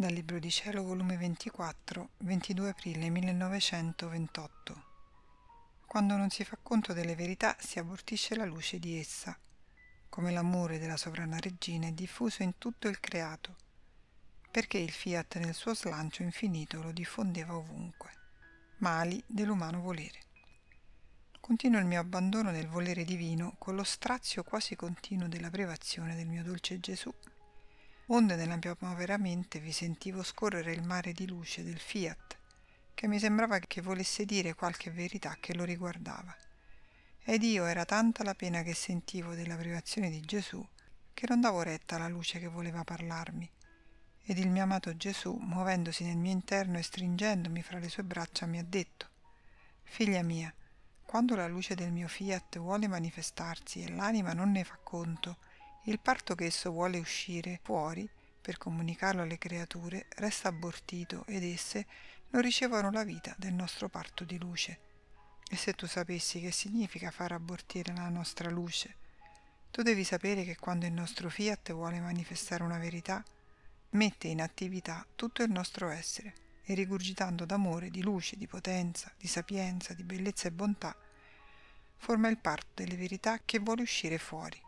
Dal Libro di Cielo, volume 24, 22 aprile 1928. Quando non si fa conto delle verità si abortisce la luce di essa, come l'amore della sovrana regina è diffuso in tutto il creato, perché il fiat nel suo slancio infinito lo diffondeva ovunque, mali dell'umano volere. Continuo il mio abbandono del volere divino con lo strazio quasi continuo della privazione del mio dolce Gesù, onde nella mia povera mente vi sentivo scorrere il mare di luce del Fiat, che mi sembrava che volesse dire qualche verità che lo riguardava. Ed io era tanta la pena che sentivo della privazione di Gesù, che non davo retta alla luce che voleva parlarmi. Ed il mio amato Gesù, muovendosi nel mio interno e stringendomi fra le sue braccia, mi ha detto: «Figlia mia, quando la luce del mio Fiat vuole manifestarsi e l'anima non ne fa conto, il parto che esso vuole uscire fuori per comunicarlo alle creature resta abortito ed esse non ricevono la vita del nostro parto di luce. E se tu sapessi che significa far abortire la nostra luce, tu devi sapere che quando il nostro Fiat vuole manifestare una verità, mette in attività tutto il nostro essere e rigurgitando d'amore, di luce, di potenza, di sapienza, di bellezza e bontà, forma il parto delle verità che vuole uscire fuori.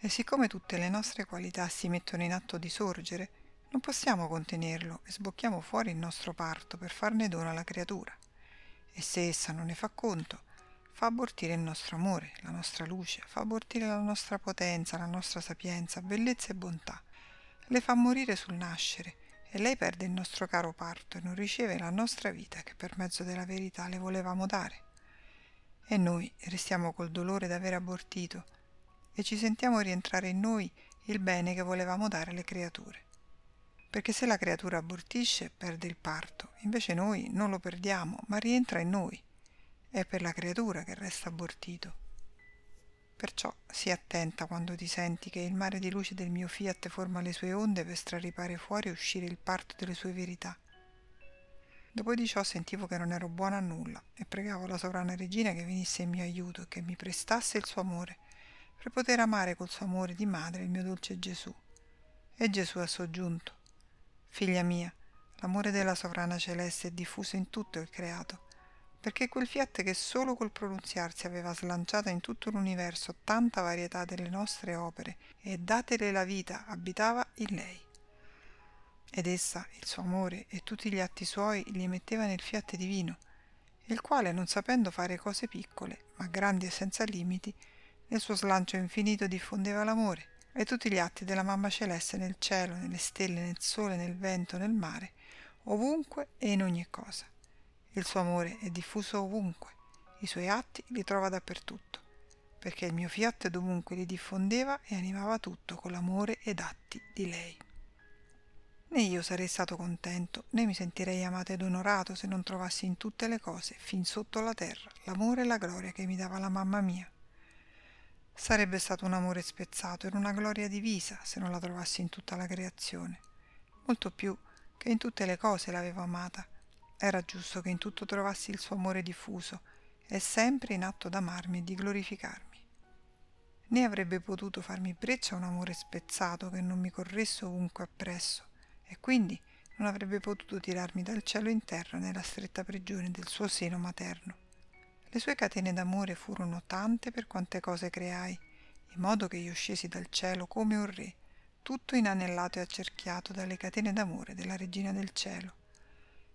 E siccome tutte le nostre qualità si mettono in atto di sorgere, non possiamo contenerlo e sbocchiamo fuori il nostro parto per farne dono alla creatura. E se essa non ne fa conto, fa abortire il nostro amore, la nostra luce, fa abortire la nostra potenza, la nostra sapienza, bellezza e bontà. Le fa morire sul nascere e lei perde il nostro caro parto e non riceve la nostra vita che per mezzo della verità le volevamo dare. E noi restiamo col dolore d'aver abortito, e ci sentiamo rientrare in noi il bene che volevamo dare alle creature. Perché se la creatura abortisce, perde il parto, invece noi non lo perdiamo, ma rientra in noi. È per la creatura che resta abortito. Perciò sii attenta quando ti senti che il mare di luce del mio Fiat forma le sue onde per straripare fuori e uscire il parto delle sue verità». Dopo di ciò sentivo che non ero buona a nulla e pregavo la sovrana regina che venisse in mio aiuto e che mi prestasse il suo amore, per poter amare col suo amore di madre il mio dolce Gesù. E Gesù ha soggiunto: «Figlia mia, l'amore della sovrana celeste è diffuso in tutto il creato, perché quel Fiat che solo col pronunziarsi aveva slanciato in tutto l'universo tanta varietà delle nostre opere e datele la vita abitava in lei. Ed essa, il suo amore e tutti gli atti suoi li emetteva nel Fiat divino, il quale, non sapendo fare cose piccole, ma grandi e senza limiti, nel suo slancio infinito diffondeva l'amore, e tutti gli atti della mamma celeste nel cielo, nelle stelle, nel sole, nel vento, nel mare, ovunque e in ogni cosa. Il suo amore è diffuso ovunque, i suoi atti li trova dappertutto, perché il mio Fiat dovunque li diffondeva e animava tutto con l'amore ed atti di lei. Né io sarei stato contento, né mi sentirei amato ed onorato se non trovassi in tutte le cose, fin sotto la terra, l'amore e la gloria che mi dava la mamma mia. Sarebbe stato un amore spezzato ed una gloria divisa se non la trovassi in tutta la creazione. Molto più che in tutte le cose l'avevo amata. Era giusto che in tutto trovassi il suo amore diffuso e sempre in atto d'amarmi e di glorificarmi. Né avrebbe potuto farmi breccia un amore spezzato che non mi corresse ovunque appresso e quindi non avrebbe potuto tirarmi dal cielo in terra nella stretta prigione del suo seno materno. Le sue catene d'amore furono tante per quante cose creai, in modo che io scesi dal cielo come un re, tutto inanellato e accerchiato dalle catene d'amore della regina del cielo.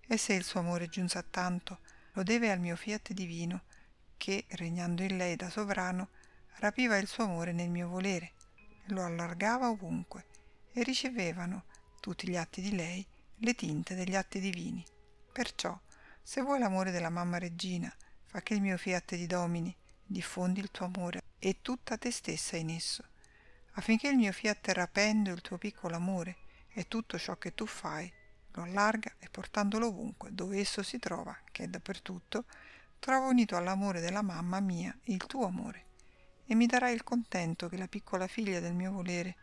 E se il suo amore giunse a tanto, lo deve al mio Fiat divino, che, regnando in lei da sovrano, rapiva il suo amore nel mio volere, lo allargava ovunque, e ricevevano, tutti gli atti di lei, le tinte degli atti divini. Perciò, se vuoi l'amore della mamma regina, fa che il mio Fiat ti domini, diffondi il tuo amore e tutta te stessa in esso, affinché il mio Fiat rapendo il tuo piccolo amore e tutto ciò che tu fai, lo allarga e portandolo ovunque dove esso si trova, che è dappertutto, trova unito all'amore della mamma mia il tuo amore. E mi darai il contento che la piccola figlia del mio volere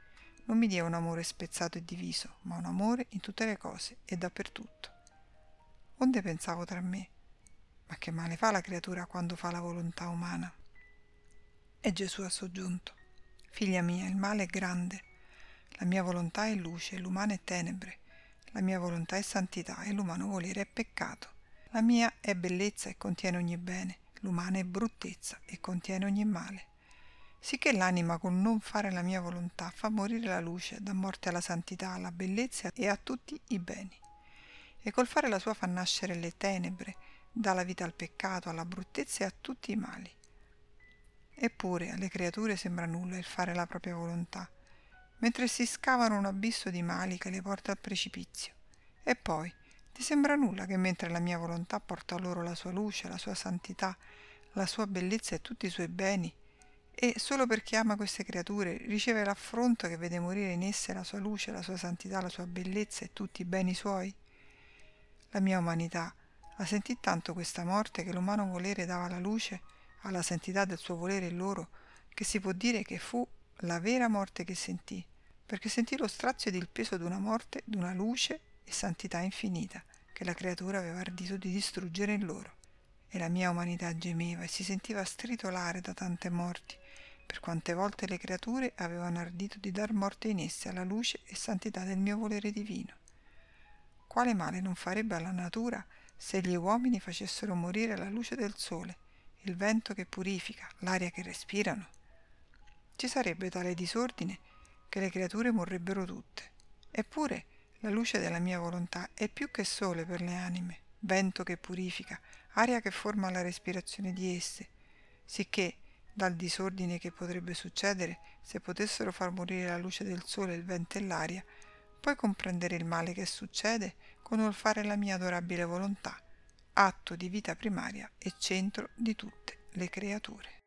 non mi dia un amore spezzato e diviso, ma un amore in tutte le cose e dappertutto». Onde pensavo tra me: ma che male fa la creatura quando fa la volontà umana? E Gesù ha soggiunto: «Figlia mia, il male è grande. La mia volontà è luce, l'umana è tenebre. La mia volontà è santità e l'umano volere è peccato. La mia è bellezza e contiene ogni bene, l'umana è bruttezza e contiene ogni male. Sicché l'anima con non fare la mia volontà fa morire la luce, dà morte alla santità, alla bellezza e a tutti i beni. E col fare la sua fa nascere le tenebre, dà la vita al peccato, alla bruttezza e a tutti i mali. Eppure alle creature sembra nulla il fare la propria volontà, mentre si scavano un abisso di mali che le porta al precipizio. E poi, ti sembra nulla che mentre la mia volontà porta loro la sua luce, la sua santità, la sua bellezza e tutti i suoi beni, e solo perché ama queste creature riceve l'affronto che vede morire in esse la sua luce, la sua santità, la sua bellezza e tutti i beni suoi? La mia umanità la sentì tanto questa morte che l'umano volere dava la luce alla santità del suo volere loro, che si può dire che fu la vera morte che sentì, perché sentì lo strazio ed il peso d'una morte, d'una luce e santità infinita che la creatura aveva ardito di distruggere in loro. E la mia umanità gemeva e si sentiva stritolare da tante morti, per quante volte le creature avevano ardito di dar morte in esse alla luce e santità del mio volere divino. Quale male non farebbe alla natura se gli uomini facessero morire la luce del sole, il vento che purifica, l'aria che respirano? Ci sarebbe tale disordine che le creature morrebbero tutte. Eppure la luce della mia volontà è più che sole per le anime, vento che purifica, aria che forma la respirazione di esse, sicché dal disordine che potrebbe succedere se potessero far morire la luce del sole, il vento e l'aria, puoi comprendere il male che succede con il fare la mia adorabile volontà, atto di vita primaria e centro di tutte le creature.